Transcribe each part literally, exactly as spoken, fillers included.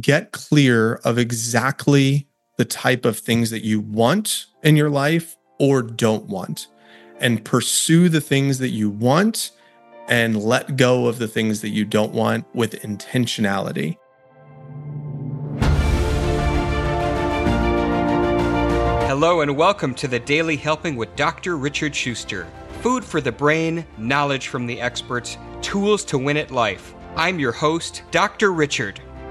get clear of exactly the type of things that you want in your life or don't want, and pursue the things that you want and let go of the things that you don't want with intentionality. Hello and welcome to the Daily Helping with Doctor Richard Schuster. Food for the brain, knowledge from the experts, tools to win at life. I'm your host, Doctor Richard.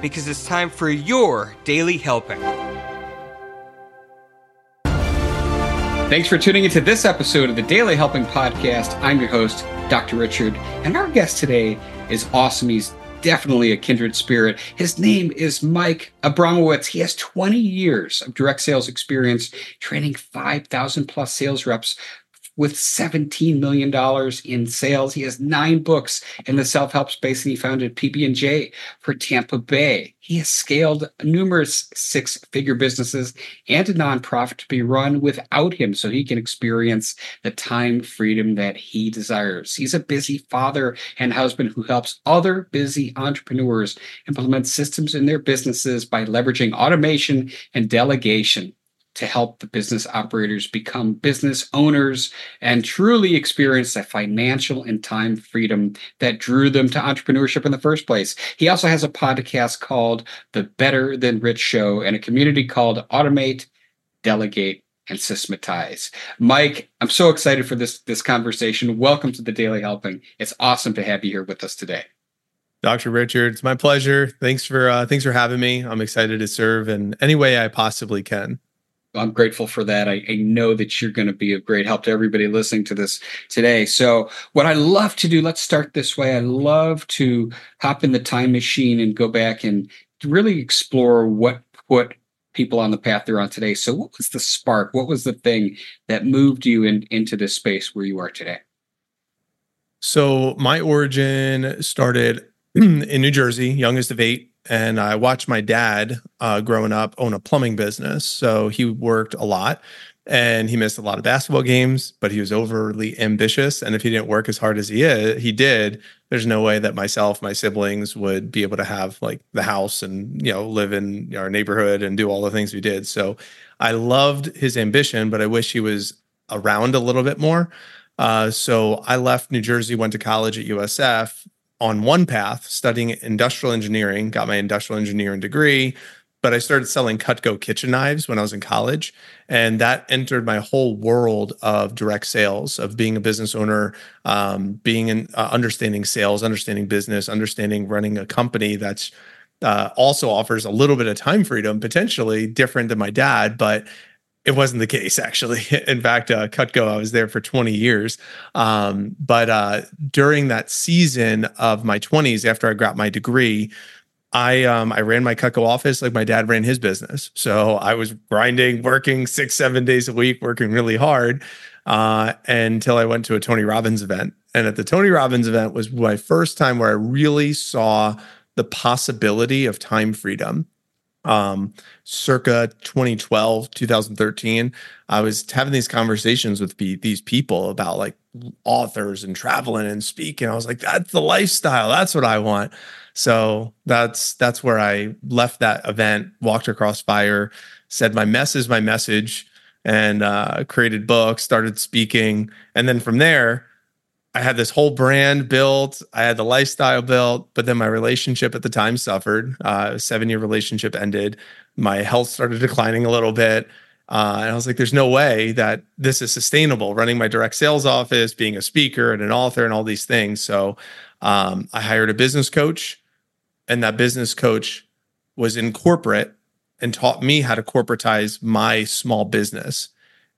Because it's time for your Daily Helping. Thanks for tuning into this episode of the Daily Helping Podcast. I'm your host, Doctor Richard, and our guest today is awesome. He's definitely a kindred spirit. His name is Mike Abramowitz. He has twenty years of direct sales experience, training five thousand plus sales reps with seventeen million dollars in sales. He has nine books in the self-help space, and he founded P B and J for Tampa Bay. He has scaled numerous six-figure businesses and a nonprofit to be run without him so he can experience the time freedom that he desires. He's a busy father and husband who helps other busy entrepreneurs implement systems in their businesses by leveraging automation and delegation to help the business operators become business owners and truly experience the financial and time freedom that drew them to entrepreneurship in the first place. He also has a podcast called The Better Than Rich Show and a community called Automate, Delegate, and Systematize. Mike, I'm so excited for this, this conversation. Welcome to the Daily Helping. It's awesome to have you here with us today. Doctor Richard, it's my pleasure. Thanks for, uh, thanks for having me. I'm excited to serve in any way I possibly can. I'm grateful for that. I, I know that you're going to be of great help to everybody listening to this today. So what I love to do, let's start this way. I love to hop in the time machine and go back and really explore what put people on the path they're on today. So what was the spark? What was the thing that moved you in, into this space where you are today? So my origin started in New Jersey, youngest of eight. And I watched my dad uh, growing up own a plumbing business. So he worked a lot and he missed a lot of basketball games, but he was overly ambitious. And if he didn't work as hard as he is, he did, there's no way that myself, my siblings would be able to have like the house and, you know, live in our neighborhood and do all the things we did. So I loved his ambition, but I wish he was around a little bit more. Uh, so I left New Jersey, went to college at U S F. On one path, studying industrial engineering, got my industrial engineering degree, but I started selling Cutco kitchen knives when I was in college. And that entered my whole world of direct sales, of being a business owner, um, being in, uh, understanding sales, understanding business, understanding running a company that's uh, also offers a little bit of time freedom, potentially different than my dad, but it wasn't the case, actually. In fact, uh, Cutco, I was there for twenty years. Um, but uh, during that season of my twenties, after I got my degree, I um, I ran my Cutco office like my dad ran his business. So I was grinding, working six, seven days a week, working really hard uh, until I went to a Tony Robbins event. And at the Tony Robbins event was my first time where I really saw the possibility of time freedom. Um, circa twenty twelve, two thousand thirteen, I was having these conversations with be- these people about like authors and traveling and speaking. I was like, that's the lifestyle. That's what I want. So that's, that's where I left that event, walked across fire, said, my mess is my message, and, uh, created books, started speaking. And then from there, I had this whole brand built. I had the lifestyle built, but then my relationship at the time suffered. Uh, a seven-year relationship ended. My health started declining a little bit. Uh, and I was like, there's no way that this is sustainable, running my direct sales office, being a speaker and an author and all these things. So um, I hired a business coach, and that business coach was in corporate and taught me how to corporatize my small business.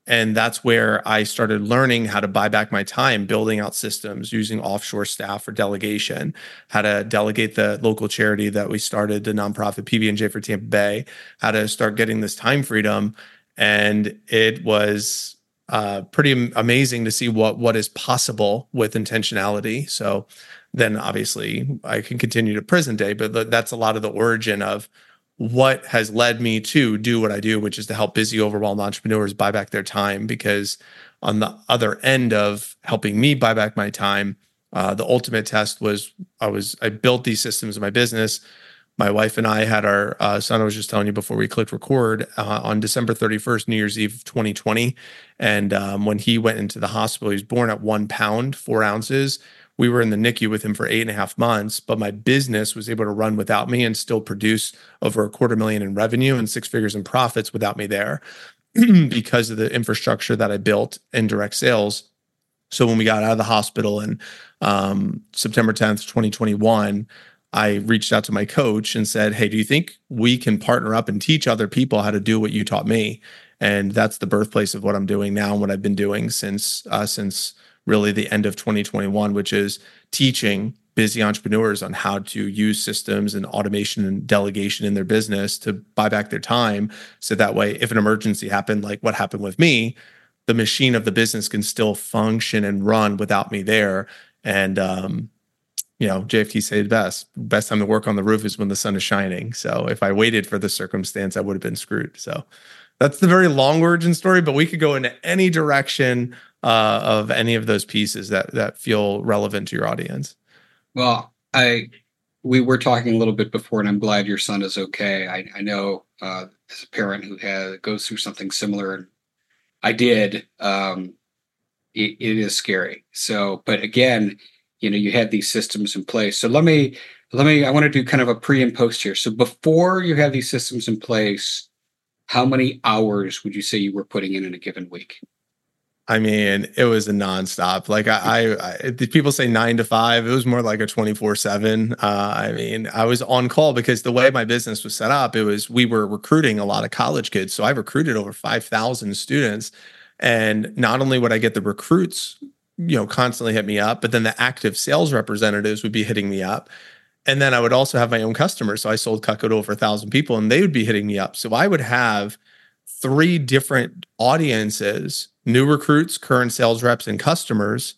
And that's where I started learning how to buy back my time, building out systems, using offshore staff for delegation, how to delegate the local charity that we started, the nonprofit P B and J for Tampa Bay, how to start getting this time freedom. And it was uh, pretty amazing to see what, what is possible with intentionality. So then obviously I can continue to present day, but that's a lot of the origin of what has led me to do what I do, which is to help busy, overwhelmed entrepreneurs buy back their time. Because on the other end of helping me buy back my time, uh, the ultimate test was I was I built these systems in my business. My wife and I had our uh, son, I was just telling you before we clicked record, uh, on December thirty-first, New Year's Eve, twenty twenty. And um, when he went into the hospital, he was born at one pound, four ounces. We were in the N I C U with him for eight and a half months, but my business was able to run without me and still produce over a quarter million in revenue and six figures in profits without me there because of the infrastructure that I built in direct sales. So when we got out of the hospital in um, September tenth, twenty twenty-one, I reached out to my coach and said, hey, do you think we can partner up and teach other people how to do what you taught me? And that's the birthplace of what I'm doing now and what I've been doing since uh, since. really the end of twenty twenty-one, which is teaching busy entrepreneurs on how to use systems and automation and delegation in their business to buy back their time. So that way, if an emergency happened, like what happened with me, the machine of the business can still function and run without me there. And, um, you know, J F K said best, best time to work on the roof is when the sun is shining. So if I waited for the circumstance, I would have been screwed. So that's the very long origin story, but we could go into any direction uh, of any of those pieces that that feel relevant to your audience. Well, I we were talking a little bit before, and I'm glad your son is okay. I, I know uh, as a parent who has, goes through something similar, I did. Um, it, it is scary. So, but again, you know, you had these systems in place. So let me let me. I want to do kind of a pre and post here. So before you have these systems in place, how many hours would you say you were putting in in a given week? I mean, it was a nonstop. Like I, I, I people say nine to five. It was more like a twenty-four seven. Uh, I mean, I was on call because the way my business was set up, it was, we were recruiting a lot of college kids. So I recruited over five thousand students, and not only would I get the recruits, you know, constantly hit me up, but then the active sales representatives would be hitting me up. And then I would also have my own customers. So I sold Cutco to over a thousand people, and they would be hitting me up. So I would have three different audiences, new recruits, current sales reps, and customers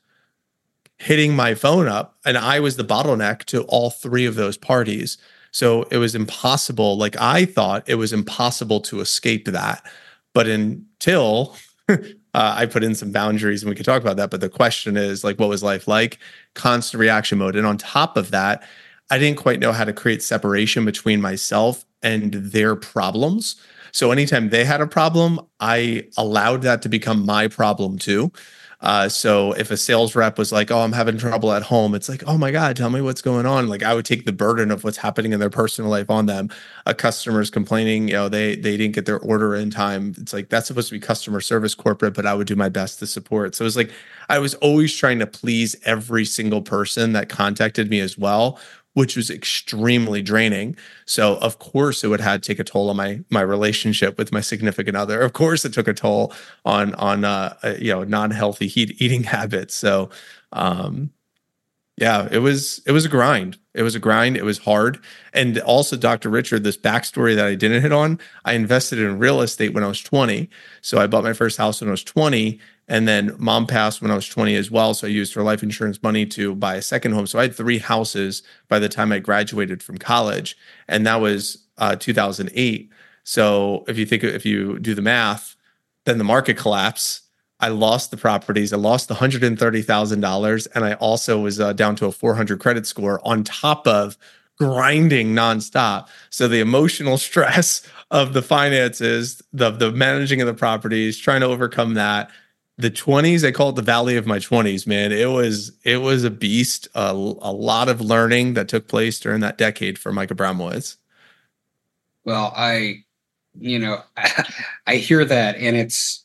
hitting my phone up. And I was the bottleneck to all three of those parties. So it was impossible. Like I thought it was impossible to escape that. But until... Uh, I put in some boundaries, and we could talk about that. But the question is, like, what was life like? Constant reaction mode. And on top of that, I didn't quite know how to create separation between myself and their problems. So anytime they had a problem, I allowed that to become my problem too. Uh, so if a sales rep was like, oh, I'm having trouble at home, it's like, oh my God, tell me what's going on. Like I would take the burden of what's happening in their personal life on them. A customer's complaining, you know, they, they didn't get their order in time. It's like, that's supposed to be customer service corporate, but I would do my best to support. So it's like, I was always trying to please every single person that contacted me as well, which was extremely draining. So of course it would had take a toll on my my relationship with my significant other. Of course it took a toll on on uh, you know, non-healthy heat eating habits. So um, yeah, it was it was a grind. It was a grind. It was hard. And also, Doctor Richard, this backstory that I didn't hit on, I invested in real estate when I was twenty. So I bought my first house when I was twenty. And then mom passed when I was twenty as well. So I used her life insurance money to buy a second home. So I had three houses by the time I graduated from college. And that was uh, two thousand eight. So if you think, if you do the math, then the market collapsed. I lost the properties. I lost one hundred thirty thousand dollars. And I also was uh, down to a four hundred credit score on top of grinding nonstop. So the emotional stress of the finances, the, the managing of the properties, trying to overcome that. The twenties, I call it the valley of my twenties, man. It was it was a beast, a, a lot of learning that took place during that decade for Mike Abramowitz. Well, I, you know, I, I hear that, and it's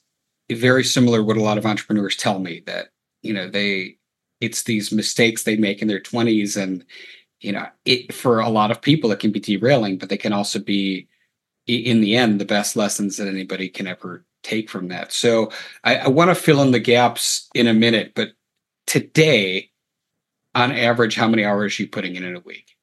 very similar to what a lot of entrepreneurs tell me, that, you know, they, it's these mistakes they make in their twenties, and, you know, it, for a lot of people, it can be derailing, but they can also be, in the end, the best lessons that anybody can ever take from that. So I, I want to fill in the gaps in a minute, but today, on average, how many hours are you putting in in a week?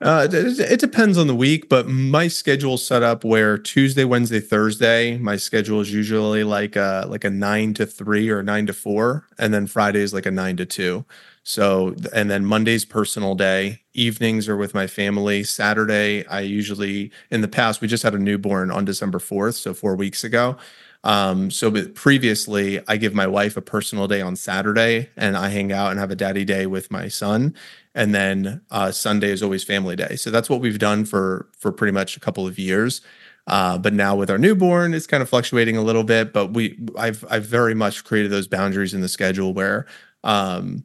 Uh, it, it depends on the week, but my schedule is set up where Tuesday, Wednesday, Thursday, my schedule is usually like a, like a nine to three or nine to four. And then Friday is like a nine to two. So, and then Monday's personal day, evenings are with my family. Saturday, I usually, in the past, we just had a newborn on December fourth. So four weeks ago. Um, so but previously I give my wife a personal day on Saturday and I hang out and have a daddy day with my son. And then uh, Sunday is always family day. So that's what we've done for, for pretty much a couple of years. Uh, but now with our newborn, it's kind of fluctuating a little bit, but we, I've, I've very much created those boundaries in the schedule where, um,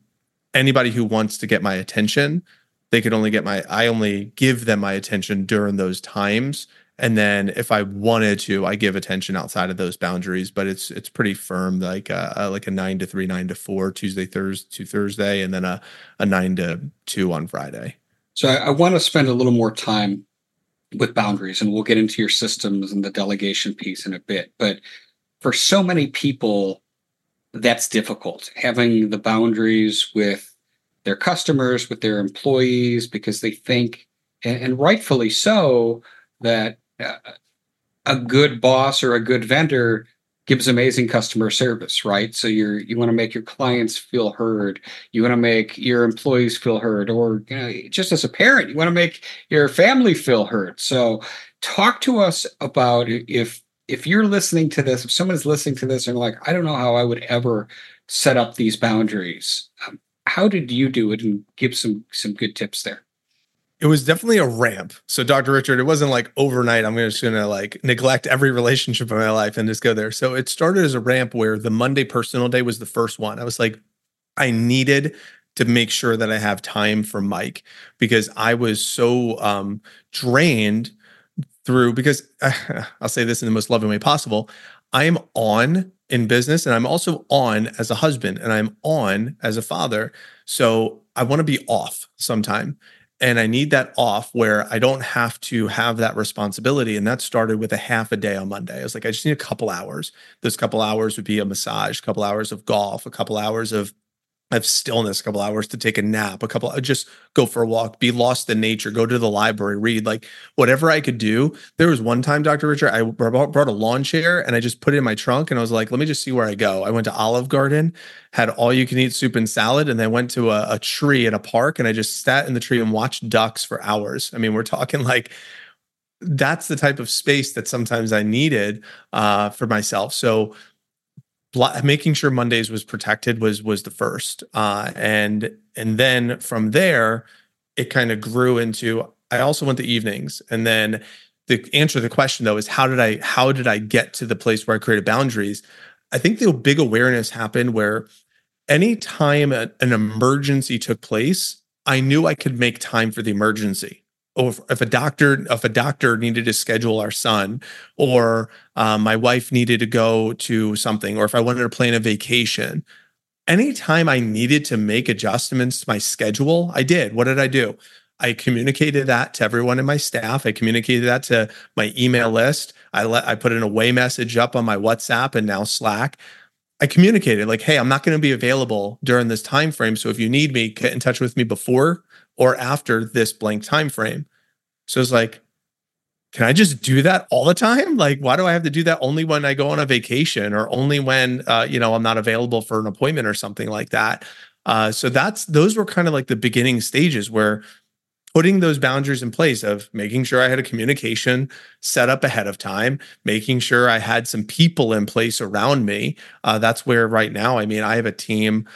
anybody who wants to get my attention, they could only get my, I only give them my attention during those times. And then if I wanted to, I give attention outside of those boundaries, but it's it's pretty firm, like a, like a nine to three, nine to four, Tuesday, Thursday, to Thursday, and then a, a nine to two on Friday. So I, I want to spend a little more time with boundaries, and we'll get into your systems and the delegation piece in a bit. But for so many people, that's difficult, having the boundaries with their customers, with their employees, because they think, and, and rightfully so, that Uh, a good boss or a good vendor gives amazing customer service, right? So you're, you want to make your clients feel heard. You want to make your employees feel heard, or you know, just as a parent, you want to make your family feel heard. So talk to us about if, if you're listening to this, if someone's listening to this and like, I don't know how I would ever set up these boundaries. Um, how did you do it, and give some, some good tips there? It was definitely a ramp. So Doctor Richard, it wasn't like overnight, I'm just going to like neglect every relationship in my life and just go there. So it started as a ramp where the Monday personal day was the first one. I was like, I needed to make sure that I have time for Mike, because I was so um, drained through, because uh, I'll say this in the most loving way possible. I am on in business, and I'm also on as a husband, and I'm on as a father. So I want to be off sometime. And I need that off where I don't have to have that responsibility. And that started with a half a day on Monday. I was like, I just need a couple hours. Those couple hours would be a massage, a couple hours of golf, a couple hours of, of stillness, a couple hours to take a nap, a couple, just go for a walk, be lost in nature, go to the library, read, like whatever I could do. There was one time, Doctor Richard, I brought a lawn chair and I just put it in my trunk and I was like, let me just see where I go. I went to Olive Garden, had all you can eat soup and salad, and then went to a, a tree in a park and I just sat in the tree and watched ducks for hours. I mean, we're talking like, that's the type of space that sometimes I needed uh, for myself. So making sure Mondays was protected was was the first. Uh, and and then from there, it kind of grew into, I also went to evenings. And then the answer to the question, though, is how did I how did I get to the place where I created boundaries? I think the big awareness happened where any time an emergency took place, I knew I could make time for the emergency. Or if a doctor, if a doctor needed to schedule our son, or um, my wife needed to go to something, or if I wanted to plan a vacation, anytime I needed to make adjustments to my schedule, I did. What did I do? I communicated that to everyone in my staff. I communicated that to my email list. I let I put an away message up on my WhatsApp and now Slack. I communicated like, hey, I'm not going to be available during this time frame. So if you need me, get in touch with me before or after this blank time frame. So it's like, can I just do that all the time? Like, why do I have to do that only when I go on a vacation, or only when uh, you know, I'm not available for an appointment or something like that? Uh, so that's those were kind of like the beginning stages where putting those boundaries in place of making sure I had a communication set up ahead of time, making sure I had some people in place around me. Uh, that's where right now, I mean, I have a team.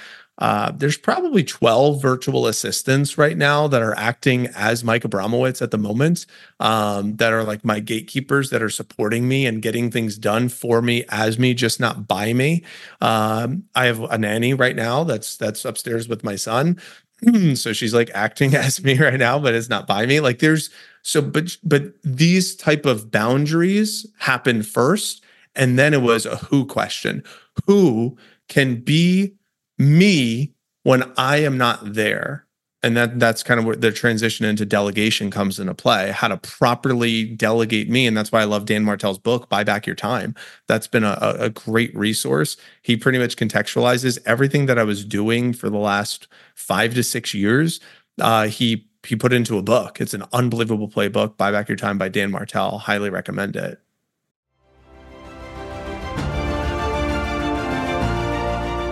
Uh, there's probably twelve virtual assistants right now that are acting as Mike Abramowitz at the moment, um, that are like my gatekeepers that are supporting me and getting things done for me as me, just not by me. Um, I have a nanny right now that's that's upstairs with my son. So she's like acting as me right now, but it's not by me. Like there's so but but these type of boundaries happen first. And then it was a who question. Who can be me when I am not there? And that that's kind of where the transition into delegation comes into play, how to properly delegate me. And that's why I love Dan Martell's book, Buy Back Your Time. That's been a, a great resource. He pretty much contextualizes everything that I was doing for the last five to six years. Uh, he he put into a book. It's an unbelievable playbook, Buy Back Your Time by Dan Martell. Highly recommend it.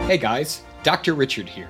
Hey guys, Doctor Richard here.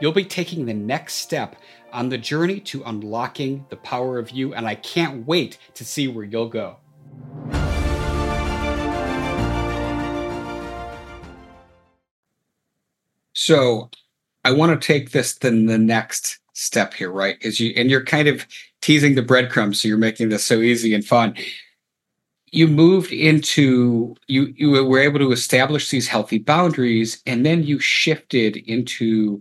You'll be taking the next step on the journey to unlocking the power of you, and I can't wait to see where you'll go. So I want to take this to the next step here, right? Is you and you're kind of teasing the breadcrumbs, so you're making this so easy and fun. You moved into, you, you were able to establish these healthy boundaries, and then you shifted into,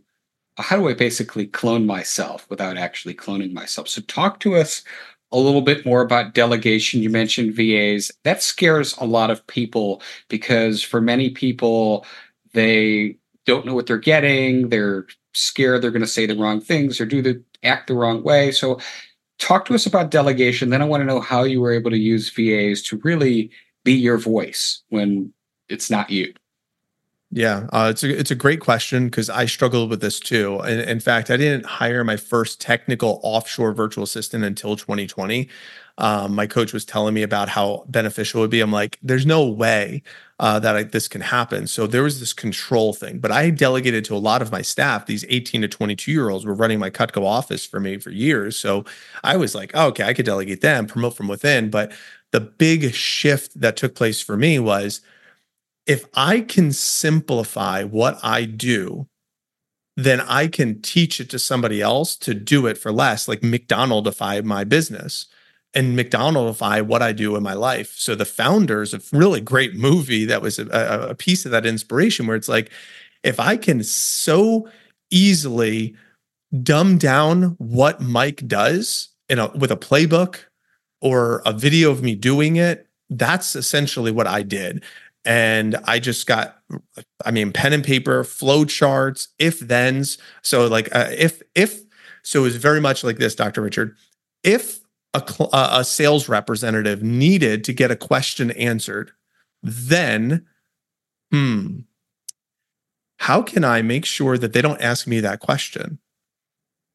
how do I basically clone myself without actually cloning myself? So talk to us a little bit more about delegation. You mentioned V As. That scares a lot of people because for many people, they don't know what they're getting. They're scared they're going to say the wrong things or do the act the wrong way. So talk to us about delegation. Then I want to know how you were able to use V As to really be your voice when it's not you. Yeah, uh, it's a it's a great question because I struggled with this too. And in fact, I didn't hire my first technical offshore virtual assistant until twenty twenty. Um, my coach was telling me about how beneficial it would be. I'm like, there's no way uh, that I, this can happen. So there was this control thing, but I delegated to a lot of my staff. These eighteen to twenty-two year olds were running my Cutco office for me for years. So I was like, oh, okay, I could delegate them, promote from within. But the big shift that took place for me was, if I can simplify what I do, then I can teach it to somebody else to do it for less, like McDonaldify my business and McDonaldify what I do in my life. So The Founders, a really great movie that was a, a piece of that inspiration where it's like, if I can so easily dumb down what Mike does in a, with a playbook or a video of me doing it, that's essentially what I did. And I just got, I mean, pen and paper, flow charts, if-thens. So like uh, if, if, so it's very much like this, Doctor Richard. If a, a sales representative needed to get a question answered, then, hmm, how can I make sure that they don't ask me that question?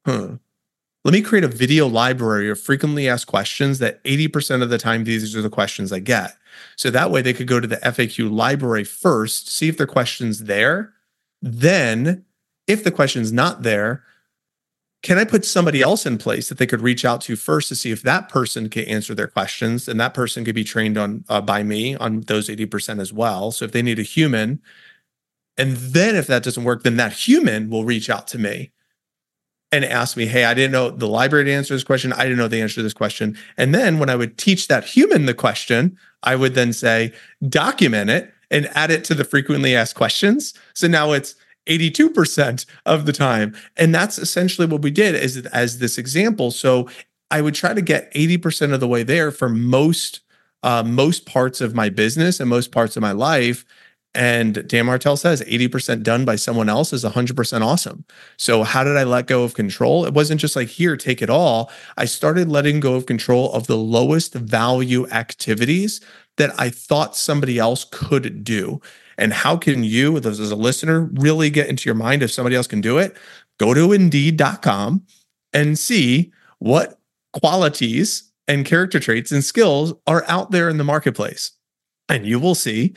Huh. Let me create a video library of frequently asked questions that eighty percent of the time, these are the questions I get. So that way they could go to the F A Q library first, see if their question's there. Then if the question's not there, can I put somebody else in place that they could reach out to first to see if that person can answer their questions? And that person could be trained on uh, by me on those eighty percent as well. So if they need a human, and then if that doesn't work, then that human will reach out to me and ask me, hey, I didn't know the library to answer this question. I didn't know the answer to this question. And then when I would teach that human the question, I would then say, document it and add it to the frequently asked questions. So now it's eighty-two percent of the time. And that's essentially what we did as, as this example. So I would try to get eighty percent of the way there for most, uh, most parts of my business and most parts of my life. And Dan Martell says eighty percent done by someone else is one hundred percent awesome. So how did I let go of control? It wasn't just like, here, take it all. I started letting go of control of the lowest value activities that I thought somebody else could do. And how can you, as a listener, really get into your mind if somebody else can do it? Go to Indeed dot com and see what qualities and character traits and skills are out there in the marketplace. And you will see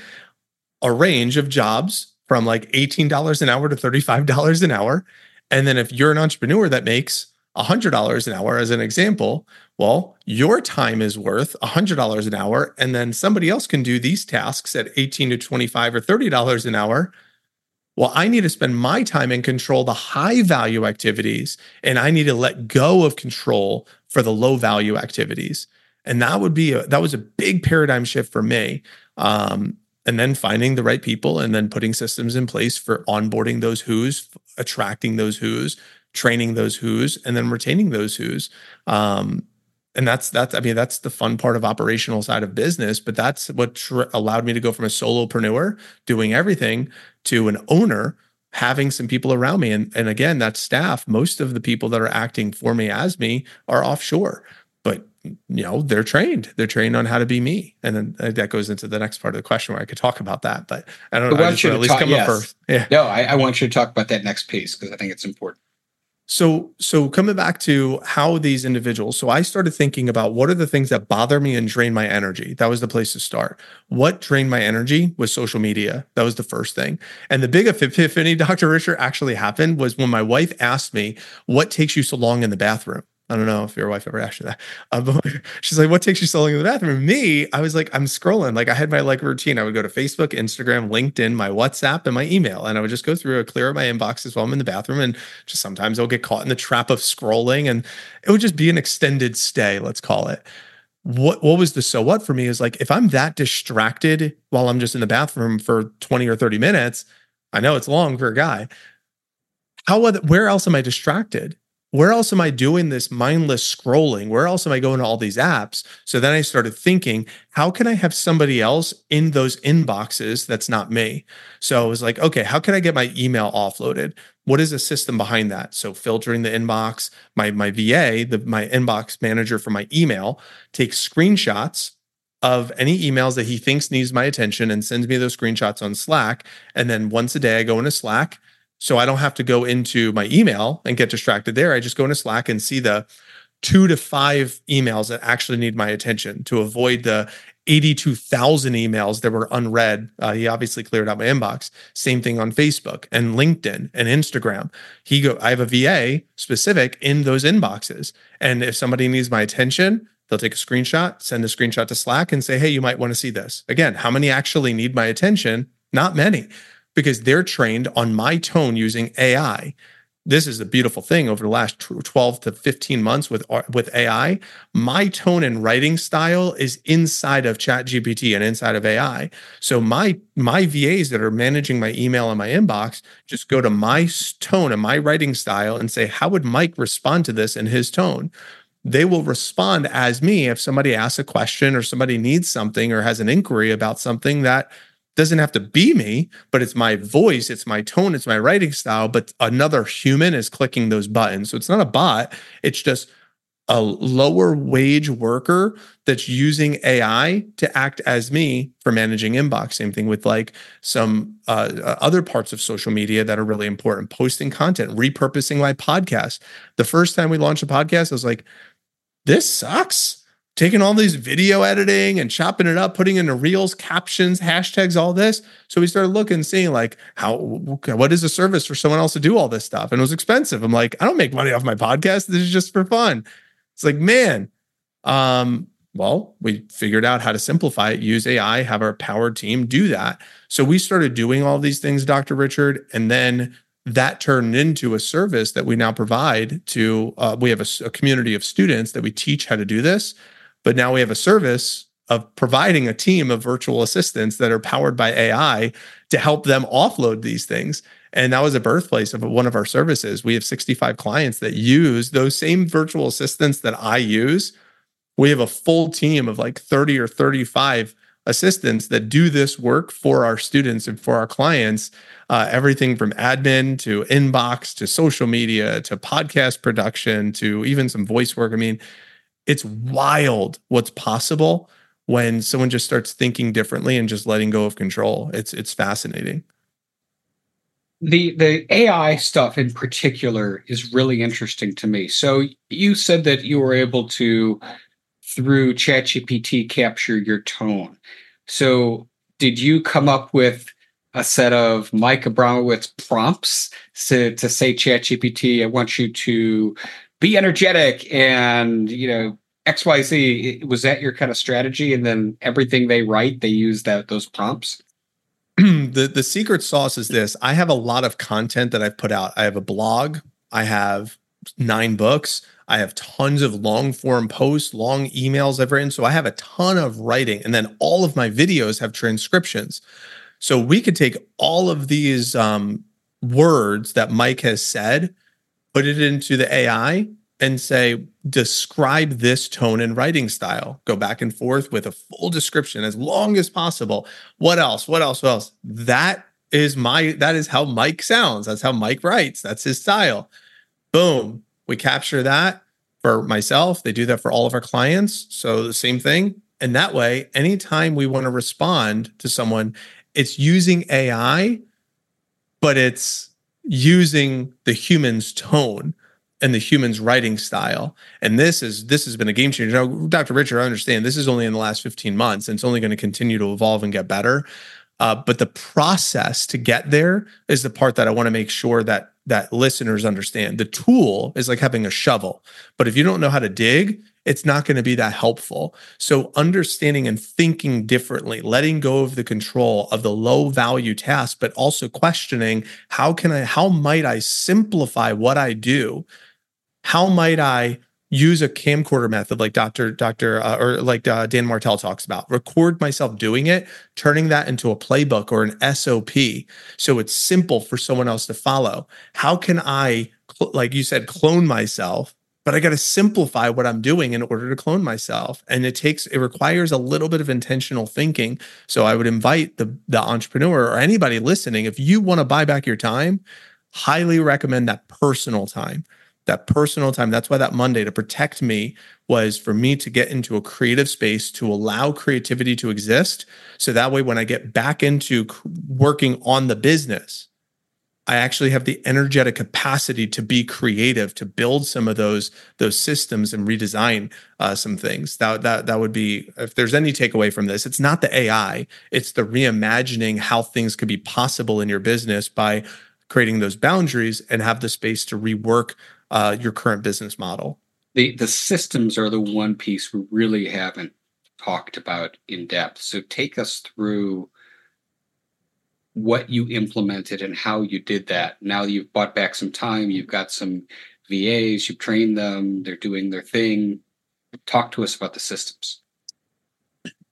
a range of jobs from like eighteen dollars an hour to thirty-five dollars an hour. And then if you're an entrepreneur that makes one hundred dollars an hour as an example, well, your time is worth one hundred dollars an hour. And then somebody else can do these tasks at eighteen to twenty-five or thirty dollars an hour Well, I need to spend my time and control the high value activities, and I need to let go of control for the low value activities. And that would be a, that was a big paradigm shift for me. Um, and then finding the right people, and then putting systems in place for onboarding those who's, attracting those who's, training those who's, and then retaining those who's. Um, and that's that's I mean that's the fun part of operational side of business. But that's what tr- allowed me to go from a solopreneur doing everything to an owner, having some people around me. And and again, that staff, most of the people that are acting for me as me are offshore. But you know, they're trained. They're trained on how to be me. And then uh, that goes into the next part of the question where I could talk about that. But I don't know. I, I just want to at least ta- come yes. up first. Yeah. No, I, I want you to talk about that next piece because I think it's important. So, so coming back to how these individuals, so I started thinking about what are the things that bother me and drain my energy? That was the place to start. What drained my energy was social media. That was the first thing. And the big epiphany, Doctor Richard, actually happened was when my wife asked me, what takes you so long in the bathroom? I don't know if your wife ever asked you that. Uh, but she's like, what takes you so long in the bathroom? Me, I was like, I'm scrolling. Like I had my like routine. I would go to Facebook, Instagram, LinkedIn, my WhatsApp, and my email. And I would just go through, clear up my inboxes while I'm in the bathroom. And just sometimes I'll get caught in the trap of scrolling. And it would just be an extended stay, let's call it. What what was the so what for me is like, if I'm that distracted while I'm just in the bathroom for twenty or thirty minutes, I know it's long for a guy. How other, where else am I distracted? Where else am I doing this mindless scrolling? Where else am I going to all these apps? So then I started thinking, how can I have somebody else in those inboxes that's not me? So I was like, okay, how can I get my email offloaded? What is the system behind that? So filtering the inbox, my my V A, the, my inbox manager for my email, takes screenshots of any emails that he thinks needs my attention and sends me those screenshots on Slack. And then once a day I go into Slack. So I don't have to go into my email and get distracted there. I just go into Slack and see the two to five emails that actually need my attention to avoid the eighty-two thousand emails that were unread. Uh, he obviously cleared out my inbox. Same thing on Facebook and LinkedIn and Instagram. He go. I have a V A specific in those inboxes. And if somebody needs my attention, they'll take a screenshot, send the screenshot to Slack and say, hey, you might want to see this. Again, how many actually need my attention? Not many. Because they're trained on my tone using A I. This is the beautiful thing over the last twelve to fifteen months with, with A I. My tone and writing style is inside of ChatGPT and inside of A I. So my, my V As that are managing my email and my inbox just go to my tone and my writing style and say, how would Mike respond to this in his tone? They will respond as me if somebody asks a question or somebody needs something or has an inquiry about something that doesn't have to be me, but it's my voice, it's my tone, it's my writing style, but another human is clicking those buttons. So it's not a bot. It's just a lower wage worker that's using A I to act as me for managing inbox. Same thing with like some uh, other parts of social media that are really important. Posting content, repurposing my podcast. The first time we launched a podcast, I was like, this sucks. Taking all these video editing and chopping it up, putting into reels, captions, hashtags, all this. So we started looking and seeing like, how, what is the service for someone else to do all this stuff? And it was expensive. I'm like, I don't make money off my podcast. This is just for fun. It's like, man, um, well, we figured out how to simplify it, use A I, have our powered team do that. So we started doing all these things, Doctor Richard, and then that turned into a service that we now provide to, uh, we have a, a community of students that we teach how to do this. But now we have a service of providing a team of virtual assistants that are powered by A I to help them offload these things. And that was a birthplace of one of our services. We have sixty-five clients that use those same virtual assistants that I use. We have a full team of like thirty or thirty-five assistants that do this work for our students and for our clients, uh, everything from admin to inbox to social media to podcast production to even some voice work. I mean, it's wild what's possible when someone just starts thinking differently and just letting go of control. It's it's fascinating. The the A I stuff in particular is really interesting to me. So you said that you were able to, through ChatGPT, capture your tone. So did you come up with a set of Mike Abramowitz prompts to, to say, ChatGPT, I want you to be energetic and, you know, X Y Z? Was that your kind of strategy? And then everything they write, they use that those prompts? the, the secret sauce is this. I have a lot of content that I've put out. I have a blog. I have nine books. I have tons of long form posts, long emails I've written. So I have a ton of writing. And then all of my videos have transcriptions. So we could take all of these um, words that Mike has said, put it into the A I and say, describe this tone and writing style. Go back and forth with a full description as long as possible. What else? What else? What else? That is my, that is how Mike sounds. That's how Mike writes. That's his style. Boom. We capture that for myself. They do that for all of our clients. So the same thing. And that way, anytime we want to respond to someone, it's using A I, but it's using the human's tone and the human's writing style. And this is this has been a game changer. Now, Doctor Richard, I understand this is only in the last fifteen months, and it's only going to continue to evolve and get better. Uh, but the process to get there is the part that I want to make sure that that listeners understand. The tool is like having a shovel, but if you don't know how to dig, it's not going to be that helpful. So understanding and thinking differently, letting go of the control of the low value task, but also questioning, how can I, how might I simplify what I do? How might I use a camcorder method like Doctor Doctor uh, or like uh, Dan Martell talks about? Record myself doing it, turning that into a playbook or an S O P, so it's simple for someone else to follow. How can I, like you said, clone myself? But I got to simplify what I'm doing in order to clone myself. And it takes, it requires a little bit of intentional thinking. So I would invite the, the entrepreneur or anybody listening, if you want to buy back your time, highly recommend that personal time, that personal time. That's why that Monday to protect me was for me to get into a creative space to allow creativity to exist. So that way, when I get back into working on the business, I actually have the energetic capacity to be creative, to build some of those those systems and redesign uh, some things. That, that, that would be, if there's any takeaway from this, it's not the A I. It's the reimagining how things could be possible in your business by creating those boundaries and have the space to rework uh, your current business model. The, the systems are the one piece we really haven't talked about in depth. So take us through what you implemented and how you did that. Now you've bought back some time, you've got some V As, you've trained them, they're doing their thing. Talk to us about the systems.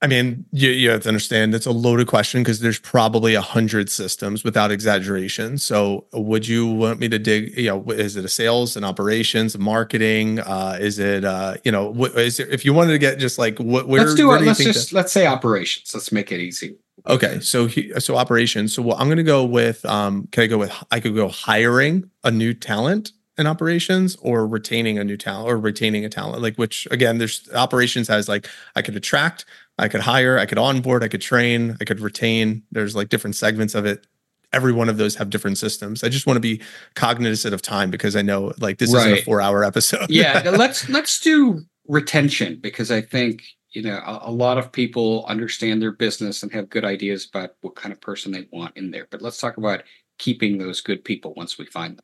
I mean, you, you have to understand it's a loaded question because there's probably a hundred systems without exaggeration. So would you want me to dig, you know, is it a sales and operations, marketing? Uh, is it, uh, you know, what is it, if you wanted to get just like, what, where, let's do where it. Do let's just, that- let's say operations. Let's make it easy. Okay, so he, so operations. So well, I'm going to go with. Um, can I go with? I could go hiring a new talent in operations, or retaining a new talent, or retaining a talent. Like which again, there's operations has like I could attract, I could hire, I could onboard, I could train, I could retain. There's like different segments of it. Every one of those have different systems. I just want to be cognizant of time because I know like this right. Isn't a four hour episode. Yeah, let's let's do retention because I think. You know, a, a lot of people understand their business and have good ideas about what kind of person they want in there. But let's talk about keeping those good people once we find them.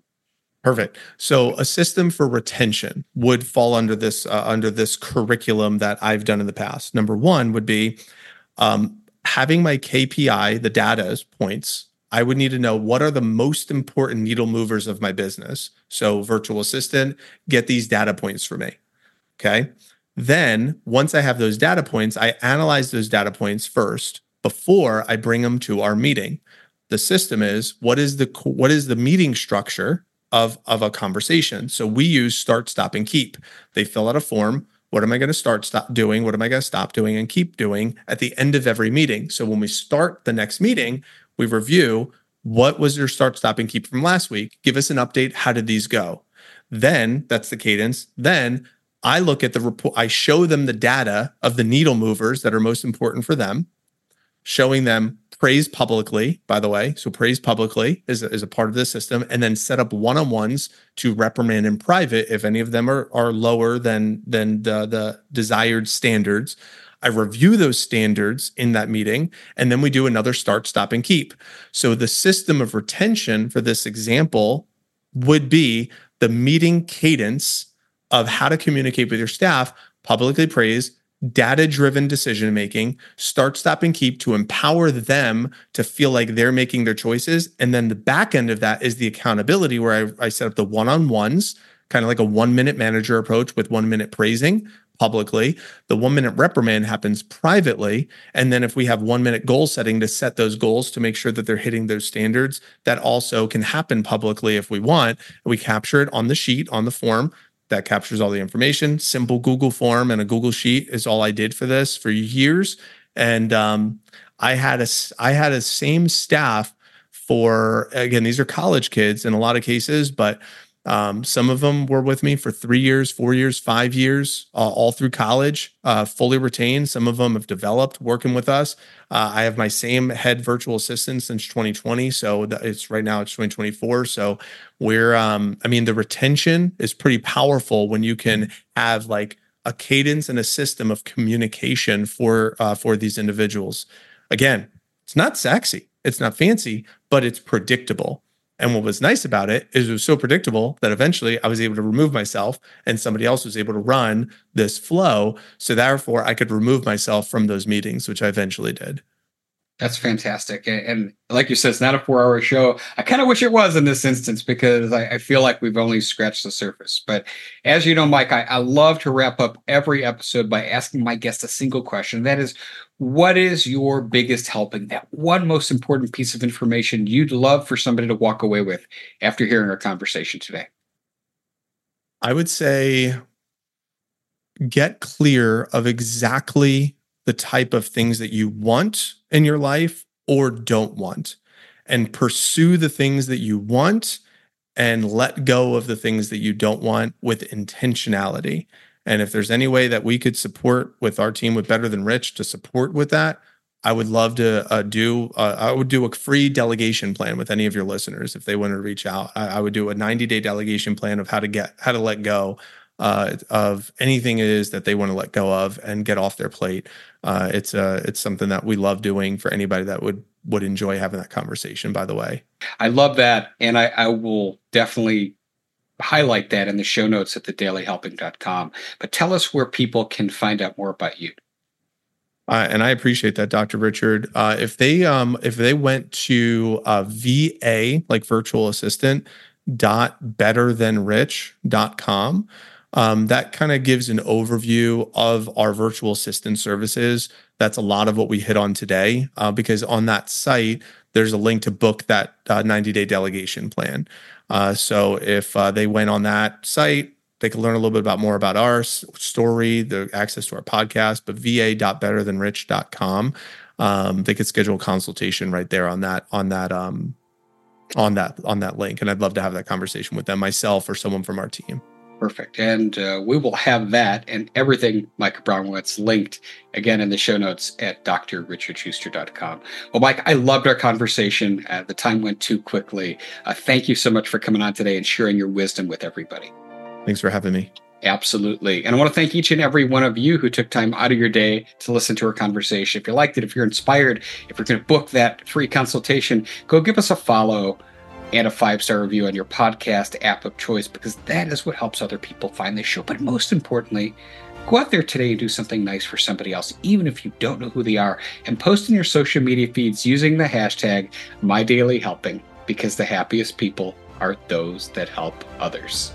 Perfect. So a system for retention would fall under this uh, under this curriculum that I've done in the past. Number one would be um, having my K P I, the data's points. I would need to know what are the most important needle movers of my business. So virtual assistant, get these data points for me. Okay. Then once I have those data points, I analyze those data points first before I bring them to our meeting. The system is what is the what is the meeting structure of, of a conversation? So we use start, stop, and keep. They fill out a form. What am I going to start stop doing? What am I going to stop doing and keep doing at the end of every meeting? So when we start the next meeting, we review what was your start, stop, and keep from last week. Give us an update. How did these go? Then that's the cadence. Then I look at the report, I show them the data of the needle movers that are most important for them, showing them praise publicly, by the way. So praise publicly is a, is a part of this system, and then set up one-on-ones to reprimand in private if any of them are, are lower than, than the, the desired standards. I review those standards in that meeting, and then we do another start, stop, and keep. So the system of retention for this example would be the meeting cadence of how to communicate with your staff, publicly praise, data-driven decision-making, start, stop, and keep to empower them to feel like they're making their choices. And then the back end of that is the accountability, where I, I set up the one-on-ones, kind of like a one-minute manager approach with one-minute praising publicly. The one-minute reprimand happens privately. And then if we have one-minute goal setting to set those goals to make sure that they're hitting those standards, that also can happen publicly if we want. We capture it on the sheet, on the form. That captures all the information. Simple Google form and a Google sheet is all I did for this for years. And um, I had a, I had a same staff for, again, these are college kids in a lot of cases, but um, some of them were with me for three years, four years, five years, uh, all through college, uh, fully retained. Some of them have developed working with us. Uh, I have my same head virtual assistant since twenty twenty. So it's right now it's twenty twenty-four. So we're, um, I mean, the retention is pretty powerful when you can have like a cadence and a system of communication for, uh, for these individuals. Again, it's not sexy, it's not fancy, but it's predictable. And what was nice about it is it was so predictable that eventually I was able to remove myself and somebody else was able to run this flow. So therefore I could remove myself from those meetings, which I eventually did. That's fantastic. And like you said, it's not a four hour show. I kind of wish it was in this instance, because I, I feel like we've only scratched the surface. But as you know, Mike, I, I love to wrap up every episode by asking my guest a single question. That is, what is your biggest helping, that one most important piece of information you'd love for somebody to walk away with after hearing our conversation today? I would say get clear of exactly the type of things that you want in your life or don't want, and pursue the things that you want and let go of the things that you don't want with intentionality. And if there's any way that we could support with our team with Better Than Rich to support with that, I would love to uh, do, uh, I would do a free delegation plan with any of your listeners. If they want to reach out, I, I would do a ninety day delegation plan of how to get, how to let go Uh, of anything it is that they want to let go of and get off their plate. Uh, it's uh, it's something that we love doing for anybody that would would enjoy having that conversation, by the way. I love that. And I, I will definitely highlight that in the show notes at the daily helping dot com. But tell us where people can find out more about you. Uh, and I appreciate that, Doctor Richard. Uh, if they um, if they went to uh, V A, like virtual assistant, dot better than rich dot com, Um, that kind of gives an overview of our virtual assistant services. That's a lot of what we hit on today, uh, because on that site, there's a link to book that uh, ninety day delegation plan. Uh, so if uh, they went on that site, they could learn a little bit about more about our story, the access to our podcast, but v a dot better than rich dot com. Um, they could schedule a consultation right there on that, on that, um, on that, on that link. And I'd love to have that conversation with them, myself or someone from our team. Perfect. And uh, we will have that and everything Mike Abramowitz linked again in the show notes at d r richard schuster dot com. Well, Mike, I loved our conversation. Uh, the time went too quickly. Uh, thank you so much for coming on today and sharing your wisdom with everybody. Thanks for having me. Absolutely. And I want to thank each and every one of you who took time out of your day to listen to our conversation. If you liked it, if you're inspired, if you're going to book that free consultation, go give us a follow and a five-star review on your podcast app of choice, because that is what helps other people find this show. But most importantly, go out there today and do something nice for somebody else, even if you don't know who they are, and post in your social media feeds using the hashtag MyDailyHelping, because the happiest people are those that help others.